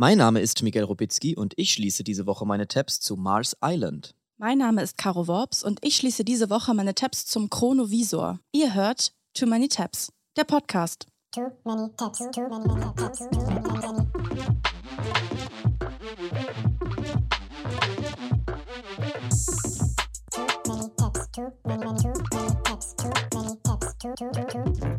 Mein Name ist Miguel Robitzski und ich schließe diese Woche meine Tabs zu Mars Island. Mein Name ist Caro Worps und ich schließe diese Woche meine Tabs zum Chronovisor. Ihr hört Too Many Tabs, der Podcast. Too many tabs, too many tabs, too many tabs. Too many tabs, too many, too many tabs, too many tabs, too.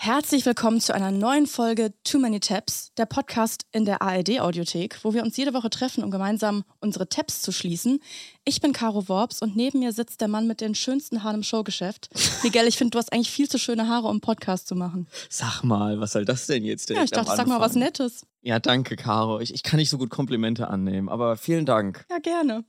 Herzlich willkommen zu einer neuen Folge Too Many Tabs, der Podcast in der ARD-Audiothek, wo wir uns jede Woche treffen, um gemeinsam unsere Tabs zu schließen. Ich bin Caro Worps und neben mir sitzt der Mann mit den schönsten Haaren im Showgeschäft. Miguel, ich finde, du hast eigentlich viel zu schöne Haare, um Podcast zu machen. Sag mal, was soll das denn jetzt? Ja, ich dachte, sag mal was Nettes. Ja, danke, Caro. Ich kann nicht so gut Komplimente annehmen, aber vielen Dank. Ja, gerne.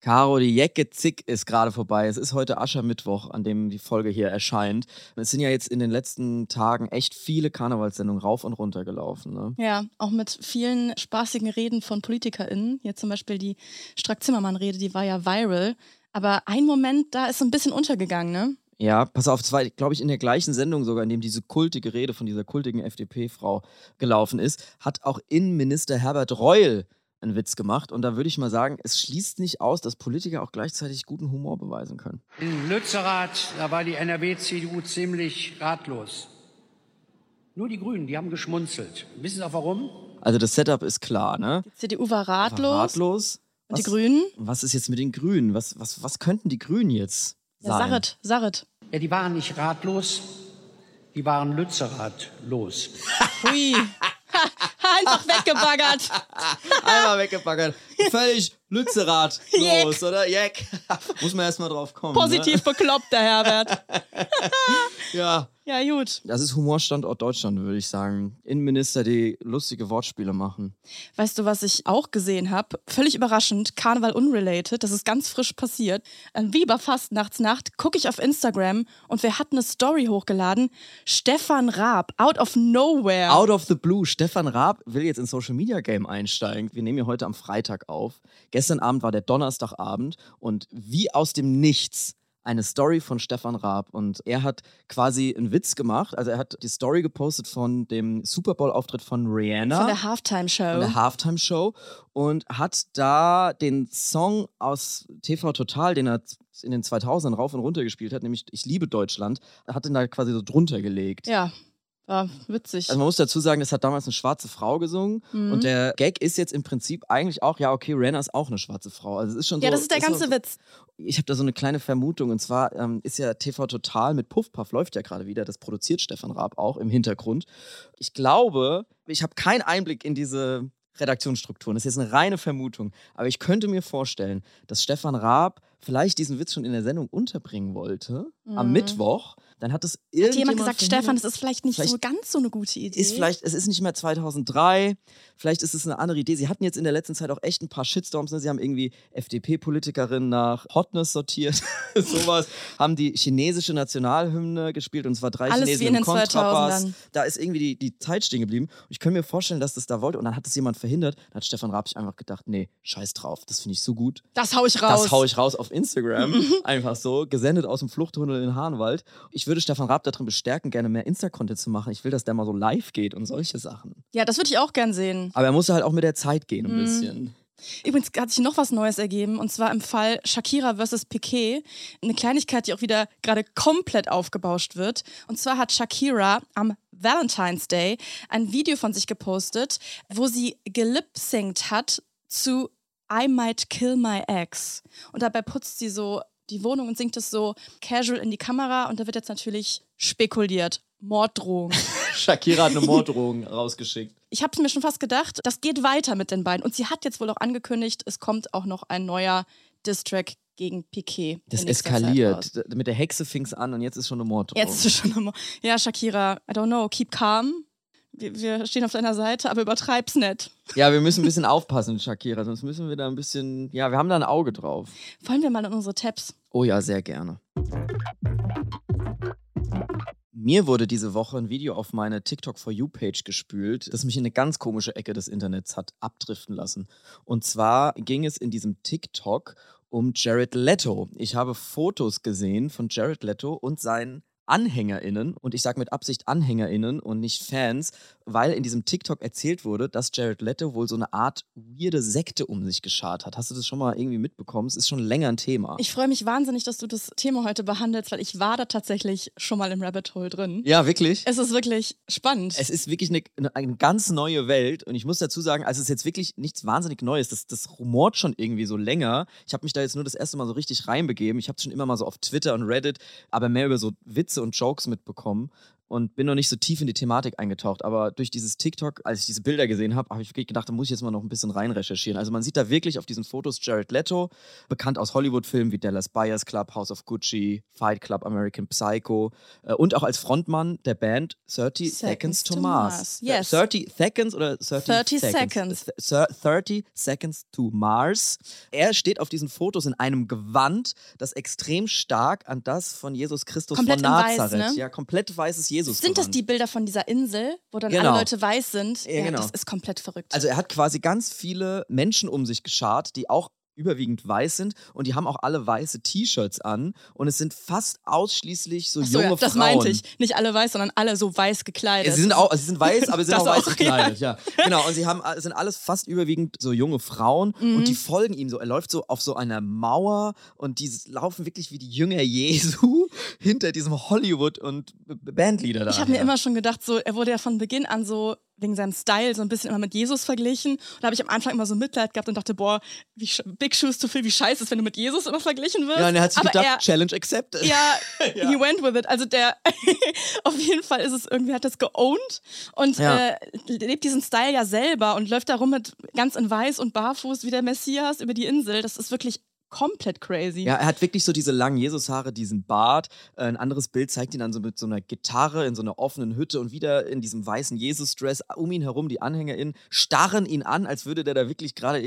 Caro, die Jecke Zick ist gerade vorbei. Es ist heute Aschermittwoch, an dem die Folge hier erscheint. Es sind ja jetzt in den letzten Tagen echt viele Karnevalssendungen rauf und runter gelaufen. Ne? Ja, auch mit vielen spaßigen Reden von PolitikerInnen. Hier zum Beispiel die Strack-Zimmermann-Rede, die war ja viral. Aber ein Moment, da ist so ein bisschen untergegangen, ne? Ja, pass auf, zwei, glaube ich, in der gleichen Sendung sogar, in dem diese kultige Rede von dieser kultigen FDP-Frau gelaufen ist, hat auch Innenminister Herbert Reul einen Witz gemacht. Und da würde ich mal sagen, es schließt nicht aus, dass Politiker auch gleichzeitig guten Humor beweisen können. In Lützerath, da war die NRW-CDU ziemlich ratlos. Nur die Grünen, die haben geschmunzelt. Wissen Sie auch warum? Also das Setup ist klar, ne? Die CDU war ratlos. Und die Grünen? Was ist jetzt mit den Grünen? Was könnten die Grünen jetzt sein? Ja, Sarret. Ja, die waren nicht ratlos, die waren Lützerath-los. Hui. Einfach weggebaggert. Einmal weggebaggert. Völlig Lützerath los, oder? Jack. Muss man erstmal drauf kommen. Positiv, ne? Bekloppt, der Herbert. Ja. Ja, gut. Das ist Humorstandort Deutschland, würde ich sagen. Innenminister, die lustige Wortspiele machen. Weißt du, was ich auch gesehen habe? Völlig überraschend, Karneval unrelated, das ist ganz frisch passiert. Wie bei Fastnachtsnacht gucke ich auf Instagram und wer hat eine Story hochgeladen? Stefan Raab, out of nowhere. Out of the blue. Stefan Raab will jetzt ins Social Media Game einsteigen. Wir nehmen hier heute am Freitag auf. Gestern Abend war der Donnerstagabend und wie aus dem Nichts eine Story von Stefan Raab und er hat quasi einen Witz gemacht, also er hat die Story gepostet von dem Super Bowl Auftritt von Rihanna. Von der Halftime Show und hat da den Song aus TV Total, den er in den 2000ern rauf und runter gespielt hat, nämlich Ich liebe Deutschland, hat den da quasi so drunter gelegt. Ja. War witzig. Also man muss dazu sagen, das hat damals eine schwarze Frau gesungen und der Gag ist jetzt im Prinzip eigentlich auch, ja okay, Rihanna ist auch eine schwarze Frau. Also es ist schon so, ja, das ist der ganze Witz. Ich habe da so eine kleine Vermutung und zwar ist ja TV Total mit Puffpuff läuft ja gerade wieder, das produziert Stefan Raab auch im Hintergrund. Ich glaube, ich habe keinen Einblick in diese Redaktionsstrukturen, das ist jetzt eine reine Vermutung, aber ich könnte mir vorstellen, dass Stefan Raab vielleicht diesen Witz schon in der Sendung unterbringen wollte, am Mittwoch, dann hat es irgendjemand gesagt, Stefan, das ist vielleicht so ganz so eine gute Idee. Es ist nicht mehr 2003, vielleicht ist es eine andere Idee. Sie hatten jetzt in der letzten Zeit auch echt ein paar Shitstorms, ne? Sie haben irgendwie FDP-Politikerinnen nach Hotness sortiert, sowas, haben die chinesische Nationalhymne gespielt und zwar 3 alles Chinesen im Kontrabass. Da ist irgendwie die Zeit stehen geblieben und ich könnte mir vorstellen, dass das da wollte und dann hat es jemand verhindert, dann hat Stefan Raab sich einfach gedacht, nee, scheiß drauf, das finde ich so gut. Das hau ich raus auf Instagram, einfach so, gesendet aus dem Fluchttunnel in Hahnwald. Ich würde Stefan Raab darin bestärken, gerne mehr Insta-Content zu machen. Ich will, dass der mal so live geht und solche Sachen. Ja, das würde ich auch gern sehen. Aber er muss halt auch mit der Zeit gehen ein bisschen. Übrigens hat sich noch was Neues ergeben und zwar im Fall Shakira vs. Piqué. Eine Kleinigkeit, die auch wieder gerade komplett aufgebauscht wird. Und zwar hat Shakira am Valentine's Day ein Video von sich gepostet, wo sie gelip-synced hat zu I Might Kill My Ex. Und dabei putzt sie so die Wohnung und singt es so casual in die Kamera und da wird jetzt natürlich spekuliert. Morddrohung. Shakira hat eine Morddrohung rausgeschickt. Ich habe mir schon fast gedacht, das geht weiter mit den beiden. Und sie hat jetzt wohl auch angekündigt, es kommt auch noch ein neuer Diss-Track gegen Piqué. Das eskaliert. Mit der Hexe fing es an und jetzt ist schon eine Morddrohung. Ja, Shakira, I don't know, keep calm. Wir stehen auf deiner Seite, aber übertreib's nicht. Ja, wir müssen ein bisschen aufpassen, Shakira, sonst müssen wir da ein bisschen, ja, wir haben da ein Auge drauf. Wollen wir mal in unsere Tabs? Oh ja, sehr gerne. Mir wurde diese Woche ein Video auf meine TikTok-For-You-Page gespült, das mich in eine ganz komische Ecke des Internets hat abdriften lassen. Und zwar ging es in diesem TikTok um Jared Leto. Ich habe Fotos gesehen von Jared Leto und seinen AnhängerInnen, und ich sage mit Absicht AnhängerInnen und nicht Fans, weil in diesem TikTok erzählt wurde, dass Jared Leto wohl so eine Art weirde Sekte um sich geschart hat. Hast du das schon mal irgendwie mitbekommen? Es ist schon länger ein Thema. Ich freue mich wahnsinnig, dass du das Thema heute behandelst, weil ich war da tatsächlich schon mal im Rabbit Hole drin. Ja, wirklich? Es ist wirklich spannend. Es ist wirklich eine ganz neue Welt, und ich muss dazu sagen, also es ist jetzt wirklich nichts wahnsinnig Neues. Das rumort schon irgendwie so länger. Ich habe mich da jetzt nur das erste Mal so richtig reinbegeben. Ich habe es schon immer mal so auf Twitter und Reddit, aber mehr über so Witze und Jokes mitbekommen und bin noch nicht so tief in die Thematik eingetaucht. Aber durch dieses TikTok, als ich diese Bilder gesehen habe, habe ich gedacht, da muss ich jetzt mal noch ein bisschen rein recherchieren. Also man sieht da wirklich auf diesen Fotos Jared Leto, bekannt aus Hollywood-Filmen wie Dallas Buyers Club, House of Gucci, Fight Club, American Psycho und auch als Frontmann der Band 30 Seconds to Mars. Yes. 30 Seconds oder 30 Seconds? 30 Seconds to Mars. Er steht auf diesen Fotos in einem Gewand, das extrem stark an das von Jesus Christus komplett von Nazareth. Weiß, ne? Ja, komplett weißes Jesus sind das die Bilder von dieser Insel, wo dann alle Leute weiß sind? Ja, genau. Das ist komplett verrückt. Also er hat quasi ganz viele Menschen um sich geschart, die auch überwiegend weiß sind, und die haben auch alle weiße T-Shirts an, und es sind fast ausschließlich so junge Frauen. Das meinte ich. Nicht alle weiß, sondern alle so weiß gekleidet. Ja, sie sind weiß, aber sie sind auch weiß gekleidet. Ja. Ja. Genau, und sind alles fast überwiegend so junge Frauen, und die folgen ihm so. Er läuft so auf so einer Mauer, und die laufen wirklich wie die Jünger Jesu hinter diesem Hollywood- und Bandleader da. Ich habe mir immer schon gedacht, so, er wurde ja von Beginn an so wegen seinem Style so ein bisschen immer mit Jesus verglichen. Und da habe ich am Anfang immer so Mitleid gehabt und dachte, boah, wie big shoes to fill, wie scheiße ist, wenn du mit Jesus immer verglichen wirst. Ja, und er hat sich gedacht, Challenge accepted. Ja, ja, he went with it. Also der, auf jeden Fall ist es irgendwie, hat das geowned und lebt diesen Style ja selber und läuft da rum mit ganz in weiß und barfuß wie der Messias über die Insel. Das ist wirklich komplett crazy. Ja, er hat wirklich so diese langen Jesushaare, diesen Bart. Ein anderes Bild zeigt ihn dann so mit so einer Gitarre in so einer offenen Hütte und wieder in diesem weißen Jesus-Dress. Um ihn herum die AnhängerInnen starren ihn an, als würde der da wirklich gerade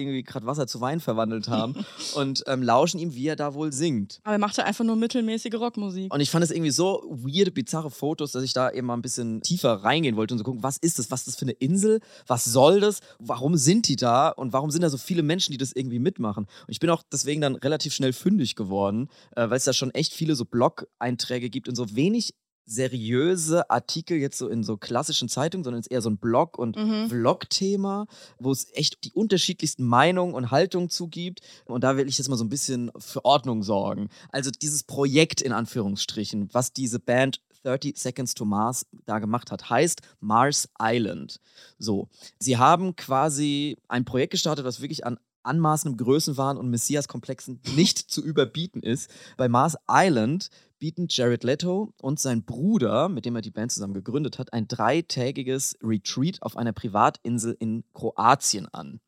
Wasser zu Wein verwandelt haben und lauschen ihm, wie er da wohl singt. Aber er macht ja einfach nur mittelmäßige Rockmusik. Und ich fand es irgendwie so weirde, bizarre Fotos, dass ich da eben mal ein bisschen tiefer reingehen wollte und so gucken, was ist das? Was ist das für eine Insel? Was soll das? Warum sind die da? Und warum sind da so viele Menschen, die das irgendwie mitmachen? Und ich bin auch deswegen dann relativ schnell fündig geworden, weil es da schon echt viele so Blog-Einträge gibt und so wenig seriöse Artikel jetzt so in so klassischen Zeitungen, sondern es ist eher so ein Blog- und Vlog-Thema, wo es echt die unterschiedlichsten Meinungen und Haltungen zugibt. Und da will ich jetzt mal so ein bisschen für Ordnung sorgen. Also dieses Projekt in Anführungsstrichen, was diese Band 30 Seconds to Mars da gemacht hat, heißt Mars Island. So, sie haben quasi ein Projekt gestartet, was wirklich an anmaßendem Größenwahn und Messias-Komplexen nicht zu überbieten ist. Bei Mars Island bieten Jared Leto und sein Bruder, mit dem er die Band zusammen gegründet hat, ein 3-tägiges Retreat auf einer Privatinsel in Kroatien an.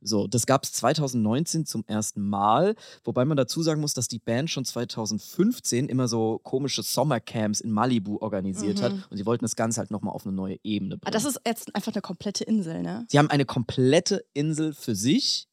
So, das gab es 2019 zum ersten Mal, wobei man dazu sagen muss, dass die Band schon 2015 immer so komische Sommercamps in Malibu organisiert hat, und sie wollten das Ganze halt nochmal auf eine neue Ebene bringen. Aber das ist jetzt einfach eine komplette Insel, ne? Sie haben eine komplette Insel für sich.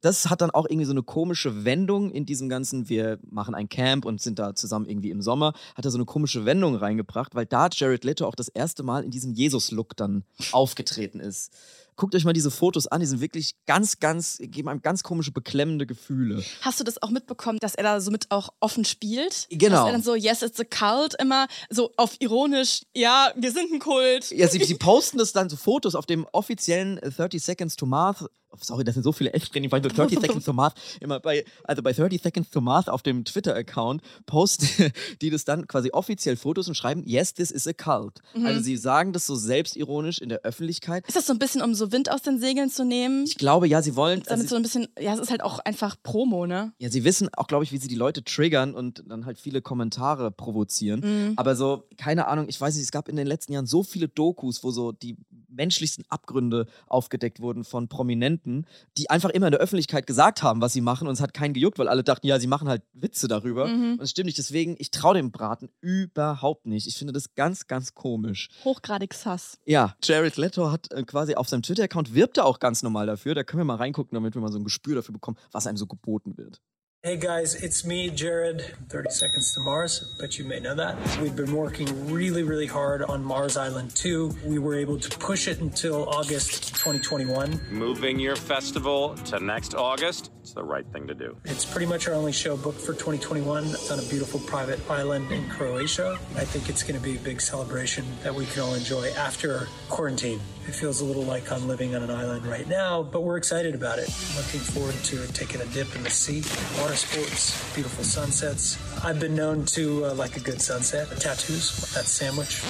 Das hat dann auch irgendwie so eine komische Wendung in diesem ganzen, wir machen ein Camp und sind da zusammen irgendwie im Sommer, hat da so eine komische Wendung reingebracht, weil da Jared Leto auch das erste Mal in diesem Jesus-Look dann aufgetreten ist. Guckt euch mal diese Fotos an, die sind wirklich geben einem ganz komische, beklemmende Gefühle. Hast du das auch mitbekommen, dass er da somit auch offen spielt? Genau. Dass er dann so, yes, it's a cult, immer so auf ironisch, ja, wir sind ein Kult. Ja, sie posten das dann, so Fotos auf dem offiziellen 30 Seconds to Mars. Sorry, das sind so viele S-Training, weil so 30 Seconds to Mars, immer bei 30 Seconds to Mars auf dem Twitter-Account posten die das dann quasi offiziell Fotos und schreiben, yes, this is a cult. Also sie sagen das so selbstironisch in der Öffentlichkeit. Ist das so ein bisschen, um so Wind aus den Segeln zu nehmen? Ich glaube, ja, sie wollen... Damit so ein bisschen, ja, es ist halt auch einfach Promo, ne? Ja, sie wissen auch, glaube ich, wie sie die Leute triggern und dann halt viele Kommentare provozieren. Aber so, keine Ahnung, ich weiß nicht, es gab in den letzten Jahren so viele Dokus, wo so die menschlichsten Abgründe aufgedeckt wurden von Prominenten, die einfach immer in der Öffentlichkeit gesagt haben, was sie machen, und es hat keinen gejuckt, weil alle dachten, ja, sie machen halt Witze darüber. Und es stimmt nicht, deswegen, ich traue dem Braten überhaupt nicht. Ich finde das ganz, ganz komisch. Hochgradig Sass. Ja, Jared Leto hat quasi auf seinem Twitter-Account wirbt er auch ganz normal dafür. Da können wir mal reingucken, damit wir mal so ein Gespür dafür bekommen, was einem so geboten wird. Hey guys, it's me, Jared, 30 Seconds to Mars, but you may know that. We've been working really hard on Mars Island 2. We were able to push it until August 2021. Moving your festival to next August, it's the right thing to do. It's pretty much our only show booked for 2021. It's on a beautiful private island in Croatia. I think it's going to be a big celebration that we can all enjoy after quarantine. It feels a little like I'm living on an island right now, but we're excited about it. Looking forward to taking a dip in the sea, water sports, beautiful sunsets. I've been known to like a good sunset. Tattoos, that sandwich.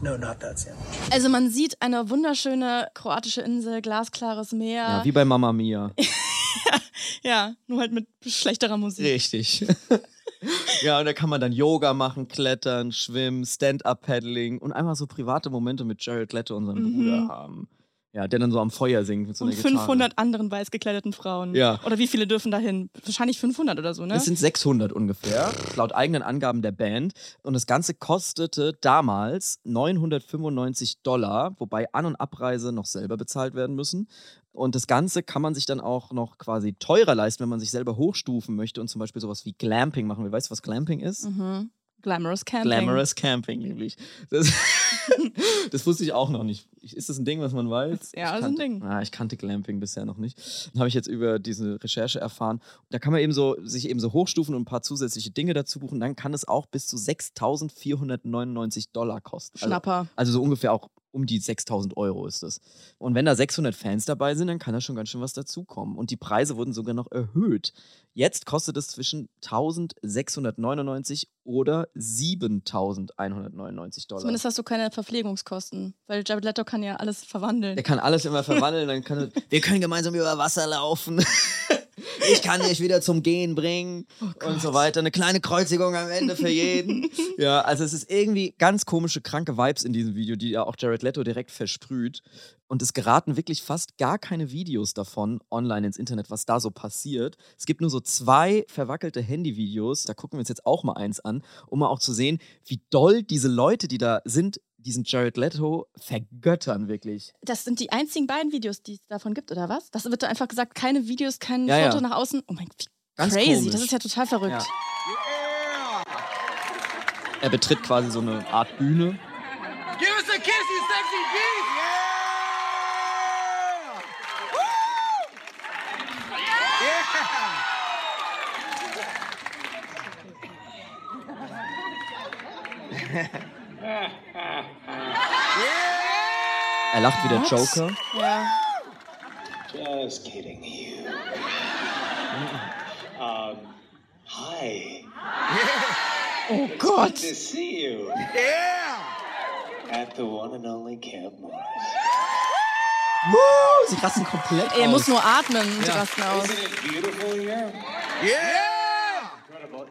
No, not that sandwich. Also man sieht eine wunderschöne kroatische Insel, glasklares Meer. Ja, wie bei Mamma Mia. Ja, nur halt mit schlechterer Musik. Richtig. Ja, und da kann man dann Yoga machen, klettern, schwimmen, Stand-Up-Paddling und einfach so private Momente mit Jared Leto, unserem Bruder, haben. Ja, der dann so am Feuer singt mit so einer Gitarre. Und 500 anderen weiß gekleideten Frauen. Ja. Oder wie viele dürfen da hin? Wahrscheinlich 500 oder so, ne? Es sind 600 ungefähr, laut eigenen Angaben der Band. Und das Ganze kostete damals $995, wobei An- und Abreise noch selber bezahlt werden müssen. Und das Ganze kann man sich dann auch noch quasi teurer leisten, wenn man sich selber hochstufen möchte und zum Beispiel sowas wie Glamping machen will. Weißt du, was Glamping ist? Mhm. Glamorous Camping. Glamorous Camping, nämlich. Das wusste ich auch noch nicht. Ist das ein Ding, was man weiß? Ja, das ist ein Ding. Ah, ich kannte Glamping bisher noch nicht. Habe ich jetzt über diese Recherche erfahren. Da kann man eben so, sich eben so hochstufen und ein paar zusätzliche Dinge dazu buchen. Dann kann es auch bis zu $6.499 kosten. Schnapper. Also so ungefähr auch um die €6.000 ist das. Und wenn da 600 Fans dabei sind, dann kann da schon ganz schön was dazukommen. Und die Preise wurden sogar noch erhöht. Jetzt kostet es zwischen $1.699 oder $7.199. Zumindest hast du keine Verpflegungskosten, weil Jared Leto kann ja alles verwandeln. Der kann alles immer verwandeln. Dann kann er, wir können gemeinsam über Wasser laufen. Ich kann dich wieder zum Gehen bringen und so weiter. Eine kleine Kreuzigung am Ende für jeden. Ja, also es ist irgendwie ganz komische, kranke Vibes in diesem Video, die ja auch Jared Leto direkt versprüht. Und es geraten wirklich fast gar keine Videos davon online ins Internet, was da so passiert. Es gibt nur so 2 verwackelte Handyvideos. Da gucken wir uns jetzt auch mal eins an, um mal auch zu sehen, wie doll diese Leute, die da sind, diesen Jared Leto vergöttern, wirklich. Das sind die einzigen beiden Videos, die es davon gibt, oder was? Das wird da einfach gesagt, keine Videos, kein Foto nach außen. Oh mein Gott, ganz crazy, komisch. Das ist ja total verrückt. Ja. Er betritt quasi so eine Art Bühne. Give us a kiss, you sexy beast! Yeah! Woo! Yeah! Er lacht wie der Joker. Ja. Just kidding you. Hi. Oh Gott. It's good to see you. Yeah. At the one and only Camp Mars. Sie rasten komplett aus. Er muss nur atmen. Sie rasten aus. Isn't it beautiful here? Yeah.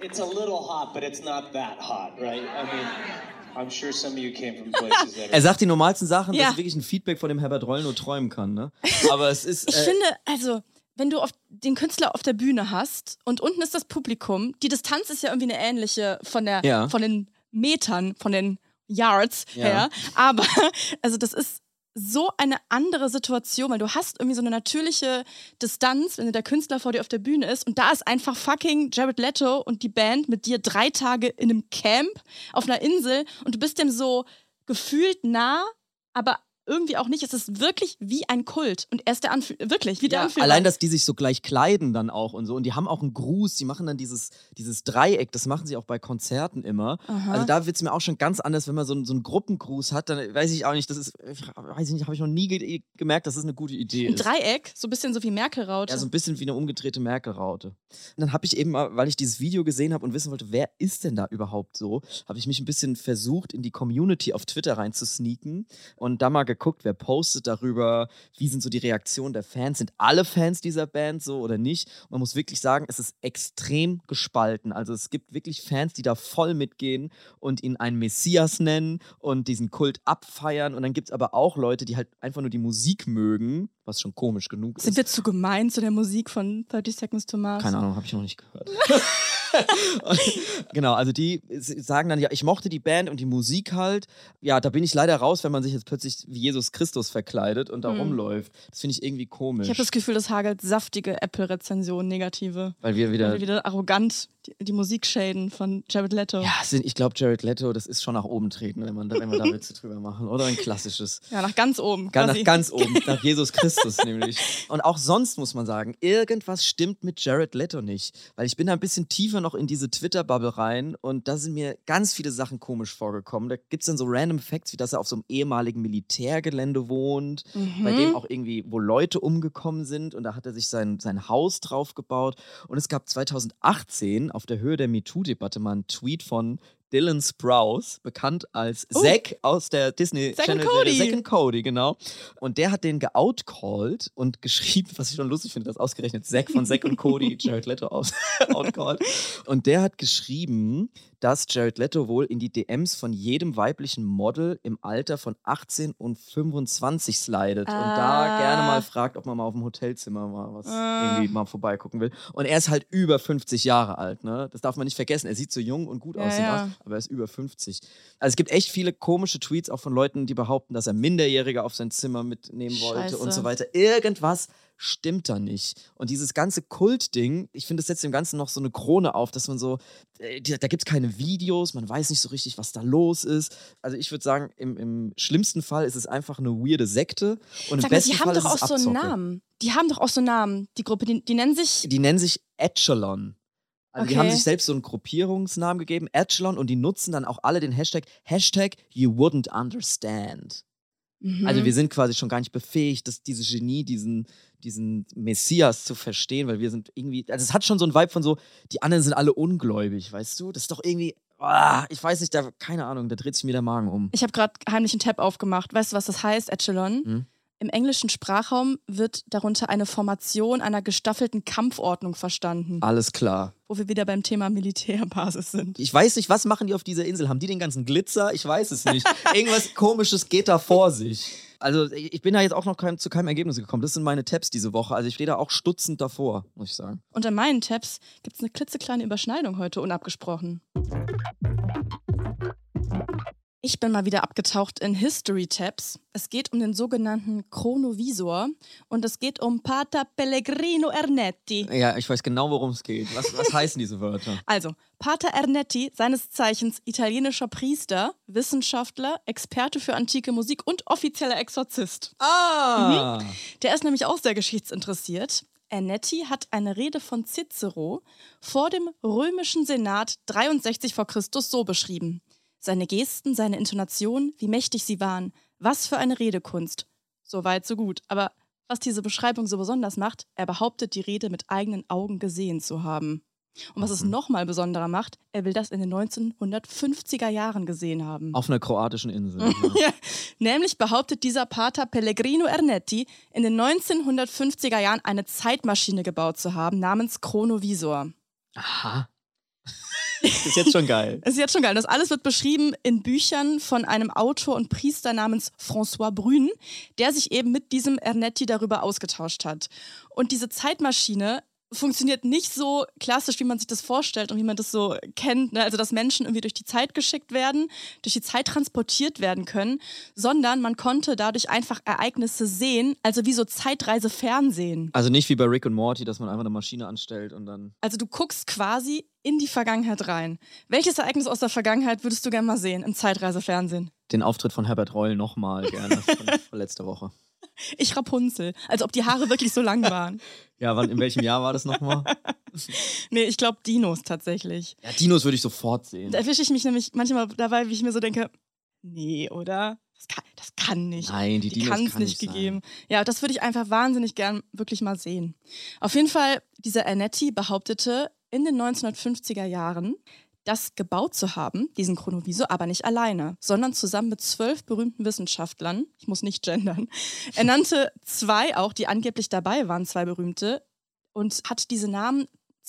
It's a little hot, but it's not that hot, right? I mean, I'm sure some of you came from places that Er sagt die normalsten Sachen, dass wirklich ein Feedback von dem Herbert Reul nur träumen kann, ne? Aber es ist ich finde, also, wenn du den Künstler auf der Bühne hast und unten ist das Publikum, die Distanz ist ja irgendwie eine ähnliche von der von den Metern, von den Yards her, aber also das ist so eine andere Situation, weil du hast irgendwie so eine natürliche Distanz, wenn der Künstler vor dir auf der Bühne ist und da ist einfach fucking Jared Leto und die Band mit dir 3 Tage in einem Camp auf einer Insel und du bist dem so gefühlt nah, aber irgendwie auch nicht. Es ist wirklich wie ein Kult. Und er ist der wirklich, wie der Anführer. Allein, dass die sich so gleich kleiden dann auch und so. Und die haben auch einen Gruß. Die machen dann dieses Dreieck. Das machen sie auch bei Konzerten immer. Aha. Also da wird es mir auch schon ganz anders, wenn man so einen Gruppengruß hat. Dann weiß ich auch nicht, habe ich noch nie gemerkt, dass das eine gute Idee ist. Ein Dreieck? So ein bisschen so wie Merkel-Raute. Ja, so ein bisschen wie eine umgedrehte Merkel-Raute. Und dann habe ich eben mal, weil ich dieses Video gesehen habe und wissen wollte, wer ist denn da überhaupt so, habe ich mich ein bisschen versucht, in die Community auf Twitter reinzusneaken und da mal geguckt, wer postet darüber, wie sind so die Reaktionen der Fans, sind alle Fans dieser Band so oder nicht? Man muss wirklich sagen, es ist extrem gespalten. Also es gibt wirklich Fans, die da voll mitgehen und ihn einen Messias nennen und diesen Kult abfeiern und dann gibt es aber auch Leute, die halt einfach nur die Musik mögen, was schon komisch genug ist. Sind wir zu gemein zu der Musik von 30 Seconds to Mars? Keine Ahnung, habe ich noch nicht gehört. Genau, also die sagen dann, ja, ich mochte die Band und die Musik halt. Ja, da bin ich leider raus, wenn man sich jetzt plötzlich wie Jesus Christus verkleidet und da rumläuft. Das finde ich irgendwie komisch. Ich habe das Gefühl, das hagelt saftige Apple-Rezensionen, negative. Weil wir wieder arrogant die Musik shaden von Jared Leto. Ja, ich glaube, Jared Leto, das ist schon nach oben treten, wenn man da Witze drüber machen. Oder ein klassisches. Ja, nach ganz oben. Nach ganz oben, nach Jesus Christus nämlich. Und auch sonst muss man sagen, irgendwas stimmt mit Jared Leto nicht. Weil ich bin da ein bisschen tiefer noch in diese Twitter-Bubble rein und da sind mir ganz viele Sachen komisch vorgekommen. Da gibt es dann so random Facts, wie dass er auf so einem ehemaligen Militärgelände wohnt, bei dem auch irgendwie, wo Leute umgekommen sind und da hat er sich sein Haus drauf gebaut. Und es gab 2018 auf der Höhe der MeToo-Debatte mal einen Tweet von Dylan Sprouse, bekannt als Zack aus der Disney Channel Serie Zack und Cody, genau. Und der hat den geoutcalled und geschrieben, was ich schon lustig finde, dass ausgerechnet Zack von Zack und Cody Jared Leto outcalled. Und der hat geschrieben, dass Jared Leto wohl in die DMs von jedem weiblichen Model im Alter von 18 und 25 slidet und da gerne mal fragt, ob man mal auf dem Hotelzimmer mal was irgendwie mal vorbeigucken will. Und er ist halt über 50 Jahre alt, ne? Das darf man nicht vergessen. Er sieht so jung und gut aus, aber er ist über 50. Also es gibt echt viele komische Tweets auch von Leuten, die behaupten, dass er Minderjährige auf sein Zimmer mitnehmen wollte und so weiter. Irgendwas stimmt da nicht. Und dieses ganze Kultding, ich finde, das setzt dem Ganzen noch so eine Krone auf, dass man so, da gibt es keine Videos, man weiß nicht so richtig, was da los ist. Also ich würde sagen, im schlimmsten Fall ist es einfach eine weirde Sekte und im besten Fall ist es Abzocke. Die haben doch auch so einen Namen, die Gruppe, die nennen sich... Die nennen sich Echelon. Also die haben sich selbst so einen Gruppierungsnamen gegeben, Echelon, und die nutzen dann auch alle den Hashtag You Wouldn't Understand. Also wir sind quasi schon gar nicht befähigt, dass diese Genie, diesen Messias zu verstehen, weil wir sind irgendwie, also es hat schon so einen Vibe von so, die anderen sind alle ungläubig, weißt du? Das ist doch irgendwie, ich weiß nicht, keine Ahnung, da dreht sich mir der Magen um. Ich habe gerade heimlich einen Tab aufgemacht. Weißt du, was das heißt, Echelon? Im englischen Sprachraum wird darunter eine Formation einer gestaffelten Kampfordnung verstanden. Alles klar. Wo wir wieder beim Thema Militärbasis sind. Ich weiß nicht, was machen die auf dieser Insel? Haben die den ganzen Glitzer? Ich weiß es nicht. Irgendwas Komisches geht da vor sich. Also ich bin da jetzt auch noch zu keinem Ergebnis gekommen. Das sind meine Tabs diese Woche. Also ich stehe da auch stutzend davor, muss ich sagen. Unter meinen Tabs gibt es eine klitzekleine Überschneidung heute, unabgesprochen. Ich bin mal wieder abgetaucht in History-Tabs. Es geht um den sogenannten Chronovisor und es geht um Pater Pellegrino Ernetti. Ja, ich weiß genau, worum es geht. Was heißen diese Wörter? Also, Pater Ernetti, seines Zeichens italienischer Priester, Wissenschaftler, Experte für antike Musik und offizieller Exorzist. Der ist nämlich auch sehr geschichtsinteressiert. Ernetti hat eine Rede von Cicero vor dem römischen Senat 63 vor Christus so beschrieben. Seine Gesten, seine Intonation, wie mächtig sie waren. Was für eine Redekunst. So weit, so gut. Aber was diese Beschreibung so besonders macht, er behauptet, die Rede mit eigenen Augen gesehen zu haben. Und was es nochmal besonderer macht, er will das in den 1950er Jahren gesehen haben. Auf einer kroatischen Insel. Ja. Nämlich behauptet dieser Pater Pellegrino Ernetti, in den 1950er Jahren eine Zeitmaschine gebaut zu haben, namens Chronovisor. Aha. Ist jetzt schon geil. Ist jetzt schon geil. Das alles wird beschrieben in Büchern von einem Autor und Priester namens François Brune, der sich eben mit diesem Ernetti darüber ausgetauscht hat. Und diese Zeitmaschine funktioniert nicht so klassisch, wie man sich das vorstellt und wie man das so kennt, ne? Also dass Menschen irgendwie durch die Zeit geschickt werden, durch die Zeit transportiert werden können, sondern man konnte dadurch einfach Ereignisse sehen, also wie so Zeitreise-Fernsehen. Also nicht wie bei Rick und Morty, dass man einfach eine Maschine anstellt und dann... Also du guckst quasi in die Vergangenheit rein. Welches Ereignis aus der Vergangenheit würdest du gerne mal sehen im Zeitreisefernsehen? Den Auftritt von Herbert Reul nochmal gerne von letzter Woche. Ich Rapunzel, als ob die Haare wirklich so lang waren. Ja, in welchem Jahr war das nochmal? Nee, ich glaube Dinos tatsächlich. Ja, Dinos würde ich sofort sehen. Da erwische ich mich nämlich manchmal dabei, wie ich mir so denke, nee, oder? Das kann nicht. Nein, die Dinos kann es nicht gegeben. Sein. Ja, das würde ich einfach wahnsinnig gern wirklich mal sehen. Auf jeden Fall, dieser Ernetti behauptete in den 1950er Jahren, das gebaut zu haben, diesen Chronovisor, aber nicht alleine, sondern zusammen mit 12 berühmten Wissenschaftlern, ich muss nicht gendern, er nannte 2 auch, die angeblich dabei waren, 2 berühmte, und hat diese Namen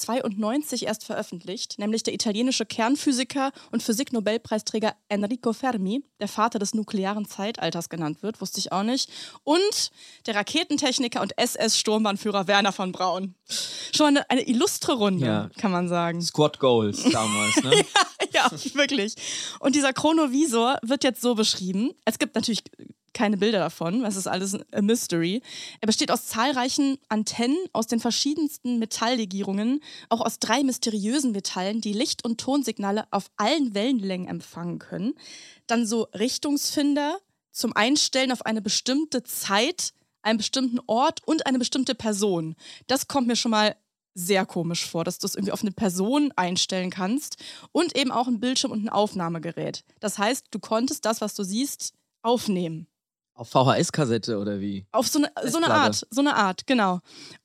1992 erst veröffentlicht, nämlich der italienische Kernphysiker und Physiknobelpreisträger Enrico Fermi, der Vater des nuklearen Zeitalters genannt wird, wusste ich auch nicht, und der Raketentechniker und SS-Sturmbahnführer Werner von Braun. Schon eine illustre Runde, ja, kann man sagen. Squad Goals damals, ne? Ja, ja, wirklich. Und dieser Chronovisor wird jetzt so beschrieben, es gibt natürlich keine Bilder davon, es ist alles ein Mystery. Er besteht aus zahlreichen Antennen aus den verschiedensten Metalllegierungen, auch aus 3 mysteriösen Metallen, die Licht- und Tonsignale auf allen Wellenlängen empfangen können. Dann so Richtungsfinder zum Einstellen auf eine bestimmte Zeit, einen bestimmten Ort und eine bestimmte Person. Das kommt mir schon mal sehr komisch vor, dass du es irgendwie auf eine Person einstellen kannst und eben auch ein Bildschirm und ein Aufnahmegerät. Das heißt, du konntest das, was du siehst, aufnehmen. Auf VHS-Kassette oder wie? Auf so eine Art, genau.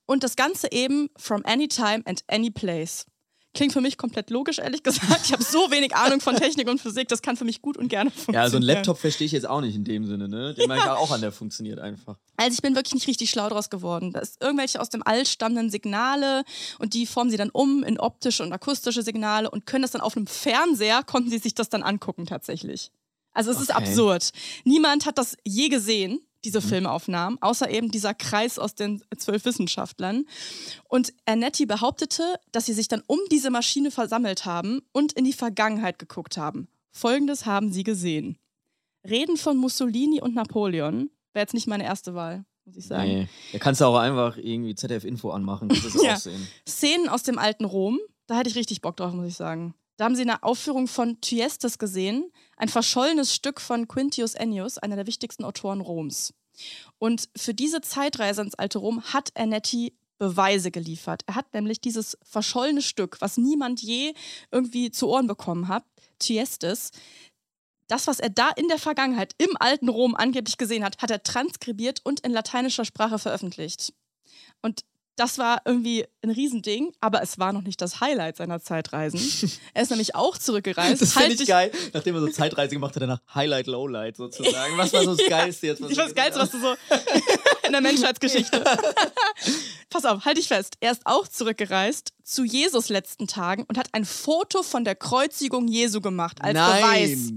Und das Ganze eben from any time and any place. Klingt für mich komplett logisch, ehrlich gesagt. Ich habe so wenig Ahnung von Technik und Physik, das kann für mich gut und gerne funktionieren. Ja, so ein Laptop verstehe ich jetzt auch nicht in dem Sinne, ne? Den meine ich auch an, der funktioniert einfach. Also ich bin wirklich nicht richtig schlau draus geworden. Da ist irgendwelche aus dem All stammenden Signale und die formen sie dann um in optische und akustische Signale und können das dann auf einem Fernseher, konnten sie sich das dann angucken tatsächlich. Also es ist absurd. Niemand hat das je gesehen, diese Filmaufnahmen, außer eben dieser Kreis aus den 12 Wissenschaftlern. Und Ernetti behauptete, dass sie sich dann um diese Maschine versammelt haben und in die Vergangenheit geguckt haben. Folgendes haben sie gesehen. Reden von Mussolini und Napoleon, wäre jetzt nicht meine erste Wahl, muss ich sagen. Nee, da kannst du auch einfach irgendwie ZDF-Info anmachen, kannst das aussehen. Szenen aus dem alten Rom, da hätte ich richtig Bock drauf, muss ich sagen. Da haben sie eine Aufführung von Thyestes gesehen, ein verschollenes Stück von Quintus Ennius, einer der wichtigsten Autoren Roms. Und für diese Zeitreise ins alte Rom hat Ernetti Beweise geliefert. Er hat nämlich dieses verschollene Stück, was niemand je irgendwie zu Ohren bekommen hat, Thyestes, das, was er da in der Vergangenheit im alten Rom angeblich gesehen hat, hat er transkribiert und in lateinischer Sprache veröffentlicht. Und das war irgendwie ein Riesending, aber es war noch nicht das Highlight seiner Zeitreisen. Er ist nämlich auch zurückgereist. Das finde ich geil, nachdem er so Zeitreise gemacht hat, danach Highlight, Lowlight sozusagen. Was war so das Geilste jetzt? Was Geilste, was du so in der Menschheitsgeschichte... Pass auf, halt dich fest. Er ist auch zurückgereist zu Jesus' letzten Tagen und hat ein Foto von der Kreuzigung Jesu gemacht als Beweis.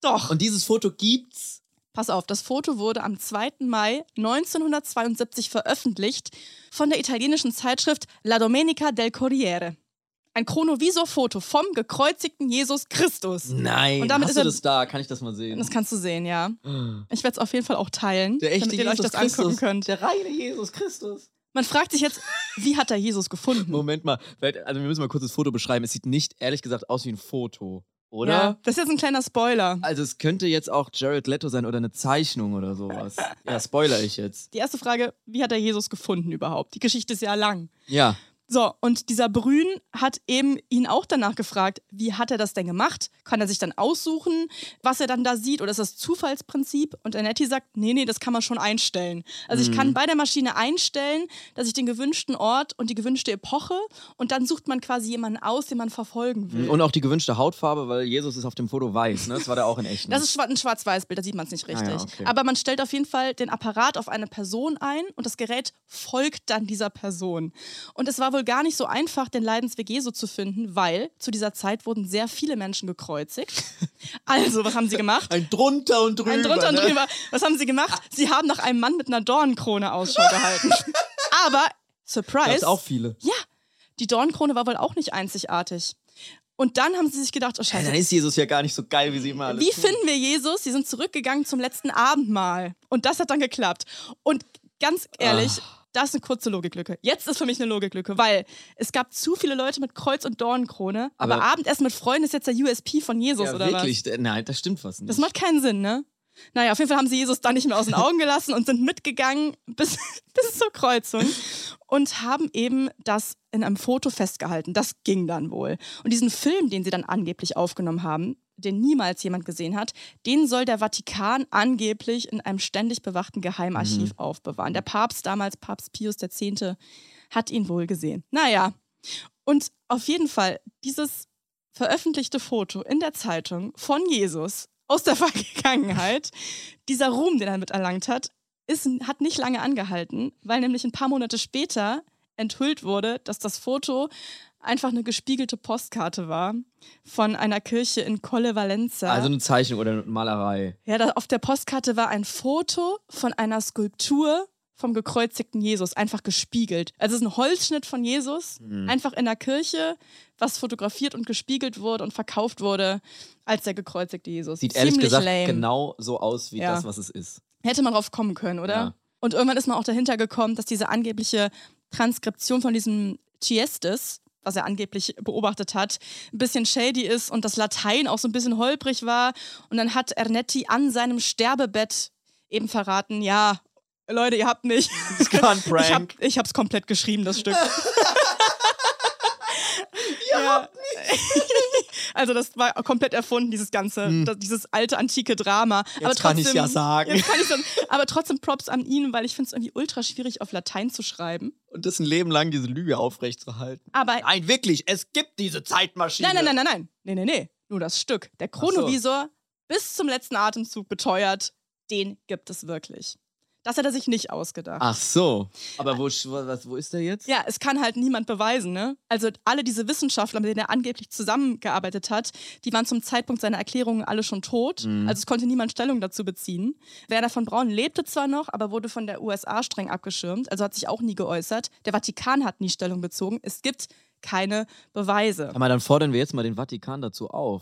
Doch. Und dieses Foto gibt's? Pass auf, das Foto wurde am 2. Mai 1972 veröffentlicht von der italienischen Zeitschrift La Domenica del Corriere. Ein Chronovisor-Foto vom gekreuzigten Jesus Christus. Nein, und damit hast du das da? Kann ich das mal sehen? Das kannst du sehen, ja. Ich werde es auf jeden Fall auch teilen, der echte damit ihr Jesus euch das Christus angucken könnt. Der reine Jesus Christus. Man fragt sich jetzt, wie hat er Jesus gefunden? Moment mal, also wir müssen mal kurz das Foto beschreiben. Es sieht nicht, ehrlich gesagt, aus wie ein Foto. Oder? Ja, das ist jetzt ein kleiner Spoiler. Also es könnte jetzt auch Jared Leto sein oder eine Zeichnung oder sowas. Ja, spoiler ich jetzt. Die erste Frage, wie hat er Jesus gefunden überhaupt? Die Geschichte ist ja lang. Ja. So, und dieser Brune hat eben ihn auch danach gefragt, wie hat er das denn gemacht? Kann er sich dann aussuchen, was er dann da sieht? Oder ist das Zufallsprinzip? Und Ernetti sagt, nee, das kann man schon einstellen. Also ich kann bei der Maschine einstellen, dass ich den gewünschten Ort und die gewünschte Epoche und dann sucht man quasi jemanden aus, den man verfolgen will. Und auch die gewünschte Hautfarbe, weil Jesus ist auf dem Foto weiß, ne? Das war da auch in echt. Das ist ein Schwarz-Weiß-Bild, da sieht man es nicht richtig. Ah, ja, okay. Aber man stellt auf jeden Fall den Apparat auf eine Person ein und das Gerät folgt dann dieser Person. Und es war wohl gar nicht so einfach, den Leidensweg Jesu zu finden, weil zu dieser Zeit wurden sehr viele Menschen gekreuzigt. Also, was haben sie gemacht? Ein drunter und drüber. Was haben sie gemacht? Sie haben nach einem Mann mit einer Dornenkrone Ausschau gehalten. Aber, surprise. Gab's auch viele. Ja, die Dornenkrone war wohl auch nicht einzigartig. Und dann haben sie sich gedacht, oh Scheiße. Ja, dann ist Jesus ja gar nicht so geil, wie sie immer alles finden wir Jesus? Sie sind zurückgegangen zum letzten Abendmahl. Und das hat dann geklappt. Und ganz ehrlich... Das ist eine kurze Logiklücke. Jetzt ist für mich eine Logiklücke, weil es gab zu viele Leute mit Kreuz und Dornenkrone, aber Abendessen mit Freunden ist jetzt der USP von Jesus, ja, oder wirklich? Was? Nein, das stimmt was nicht. Das macht keinen Sinn, ne? Naja, auf jeden Fall haben sie Jesus dann nicht mehr aus den Augen gelassen und sind mitgegangen bis zur Kreuzung und haben eben das in einem Foto festgehalten. Das ging dann wohl. Und diesen Film, den sie dann angeblich aufgenommen haben, den niemals jemand gesehen hat, den soll der Vatikan angeblich in einem ständig bewachten Geheimarchiv aufbewahren. Der Papst damals, Papst Pius X., hat ihn wohl gesehen. Naja, und auf jeden Fall, dieses veröffentlichte Foto in der Zeitung von Jesus aus der Vergangenheit, dieser Ruhm, den er damit erlangt hat, hat nicht lange angehalten, weil nämlich ein paar Monate später enthüllt wurde, dass das Foto einfach eine gespiegelte Postkarte war von einer Kirche in Collevalenza. Also eine Zeichnung oder eine Malerei. Ja, auf der Postkarte war ein Foto von einer Skulptur vom gekreuzigten Jesus, einfach gespiegelt. Also es ist ein Holzschnitt von Jesus, einfach in der Kirche, was fotografiert und gespiegelt wurde und verkauft wurde als der gekreuzigte Jesus. Sieht ziemlich ehrlich gesagt lame. Genau so aus wie das, was es ist. Hätte man drauf kommen können, oder? Ja. Und irgendwann ist man auch dahinter gekommen, dass diese angebliche Transkription von diesem Thyestes, was er angeblich beobachtet hat, ein bisschen shady ist und das Latein auch so ein bisschen holprig war. Und dann hat Ernetti an seinem Sterbebett eben verraten, ja, Leute, ihr habt mich. Das kann Prank. Ich hab's komplett geschrieben, das Stück. Also das war komplett erfunden, dieses ganze, dieses alte, antike Drama. Jetzt aber trotzdem, kann ich es ja sagen. Aber trotzdem Props an ihn, weil ich finde es irgendwie ultra schwierig, auf Latein zu schreiben. Und das ein Leben lang, diese Lüge aufrechtzuerhalten. Aber nein, wirklich, es gibt diese Zeitmaschine. Nein. Nee. Nur das Stück. Der Chronovisor, bis zum letzten Atemzug beteuert, den gibt es wirklich. Das hat er sich nicht ausgedacht. Ach so. Aber wo ist der jetzt? Ja, es kann halt niemand beweisen, ne? Also alle diese Wissenschaftler, mit denen er angeblich zusammengearbeitet hat, die waren zum Zeitpunkt seiner Erklärungen alle schon tot. Also es konnte niemand Stellung dazu beziehen. Werner von Braun lebte zwar noch, aber wurde von der USA streng abgeschirmt. Also hat sich auch nie geäußert. Der Vatikan hat nie Stellung bezogen. Es gibt keine Beweise. Aber dann fordern wir jetzt mal den Vatikan dazu auf.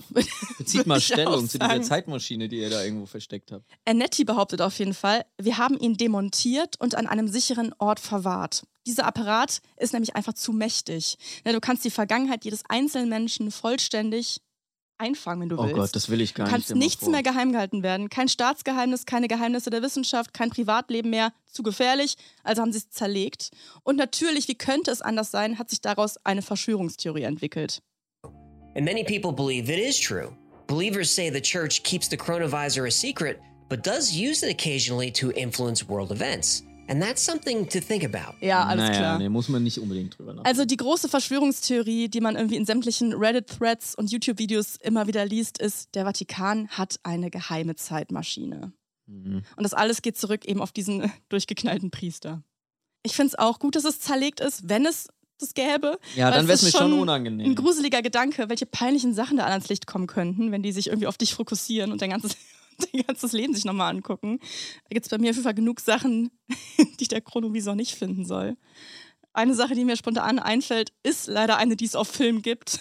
Bezieht mal Stellung zu dieser Zeitmaschine, die ihr da irgendwo versteckt habt. Ernetti behauptet auf jeden Fall, wir haben ihn demontiert und an einem sicheren Ort verwahrt. Dieser Apparat ist nämlich einfach zu mächtig. Du kannst die Vergangenheit jedes einzelnen Menschen vollständig einfangen, wenn du willst. Oh Gott, das will ich gar nicht. Du kannst nichts mehr geheim gehalten werden. Kein Staatsgeheimnis, keine Geheimnisse der Wissenschaft, kein Privatleben mehr. Zu gefährlich. Also haben sie es zerlegt. Und natürlich, wie könnte es anders sein, hat sich daraus eine Verschwörungstheorie entwickelt. And many people believe it is true. Believers say the church keeps the Chronovisor a secret, but does use it occasionally to influence world events. And that's something to think about. Ja, alles klar. Nee, muss man nicht unbedingt drüber nachdenken. Also die große Verschwörungstheorie, die man irgendwie in sämtlichen Reddit-Threads und YouTube-Videos immer wieder liest, ist, der Vatikan hat eine geheime Zeitmaschine. Und das alles geht zurück eben auf diesen durchgeknallten Priester. Ich finde es auch gut, dass es zerlegt ist, wenn es das gäbe. Ja, dann wäre es mir schon unangenehm. Ein gruseliger Gedanke, welche peinlichen Sachen da ans Licht kommen könnten, wenn die sich irgendwie auf dich fokussieren und dein ganzes Leben sich nochmal angucken. Da gibt es bei mir auf jeden Fall genug Sachen, die der Chronovisor nicht finden soll. Eine Sache, die mir spontan einfällt, ist leider eine, die es auf Film gibt.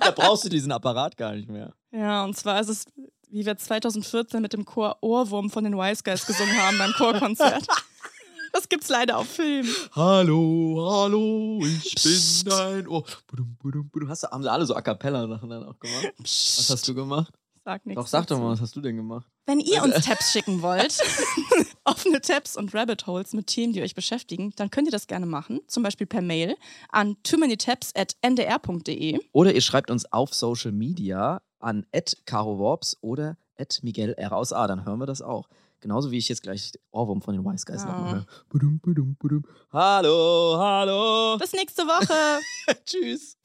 Da brauchst du diesen Apparat gar nicht mehr. Ja, und zwar ist es, wie wir 2014 mit dem Chor Ohrwurm von den Wise Guys gesungen haben beim Chorkonzert. Das gibt's leider auf Film. Hallo, ich bin dein Ohr. Haben sie alle so A Cappella-Sachen dann auch gemacht? Was hast du gemacht? Sag nichts. Doch, sag doch mal, was hast du denn gemacht? Wenn ihr uns Tabs schicken wollt, offene Tabs und Rabbit Holes mit Themen, die euch beschäftigen, dann könnt ihr das gerne machen. Zum Beispiel per Mail an toomanytabs@ndr.de. Oder ihr schreibt uns auf Social Media an @Caro Worps oder @MiguelRAusA. Dann hören wir das auch. Genauso wie ich jetzt gleich Ohrwurm von den Wise Guys höre. Hallo. Bis nächste Woche. Tschüss.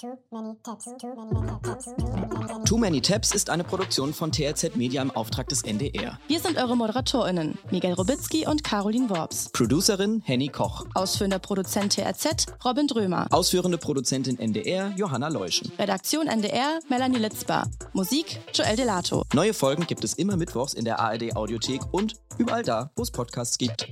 Too Many Tabs ist eine Produktion von TRZ Media im Auftrag des NDR. Wir sind eure ModeratorInnen, Miguel Robitzski und Caroline Worps. Producerin Henny Koch. Ausführender Produzent TRZ, Robin Drömer. Ausführende Produzentin NDR, Johanna Leuschen. Redaktion NDR, Melanie Litzbar. Musik, Joel Delato. Neue Folgen gibt es immer mittwochs in der ARD Audiothek und überall da, wo es Podcasts gibt.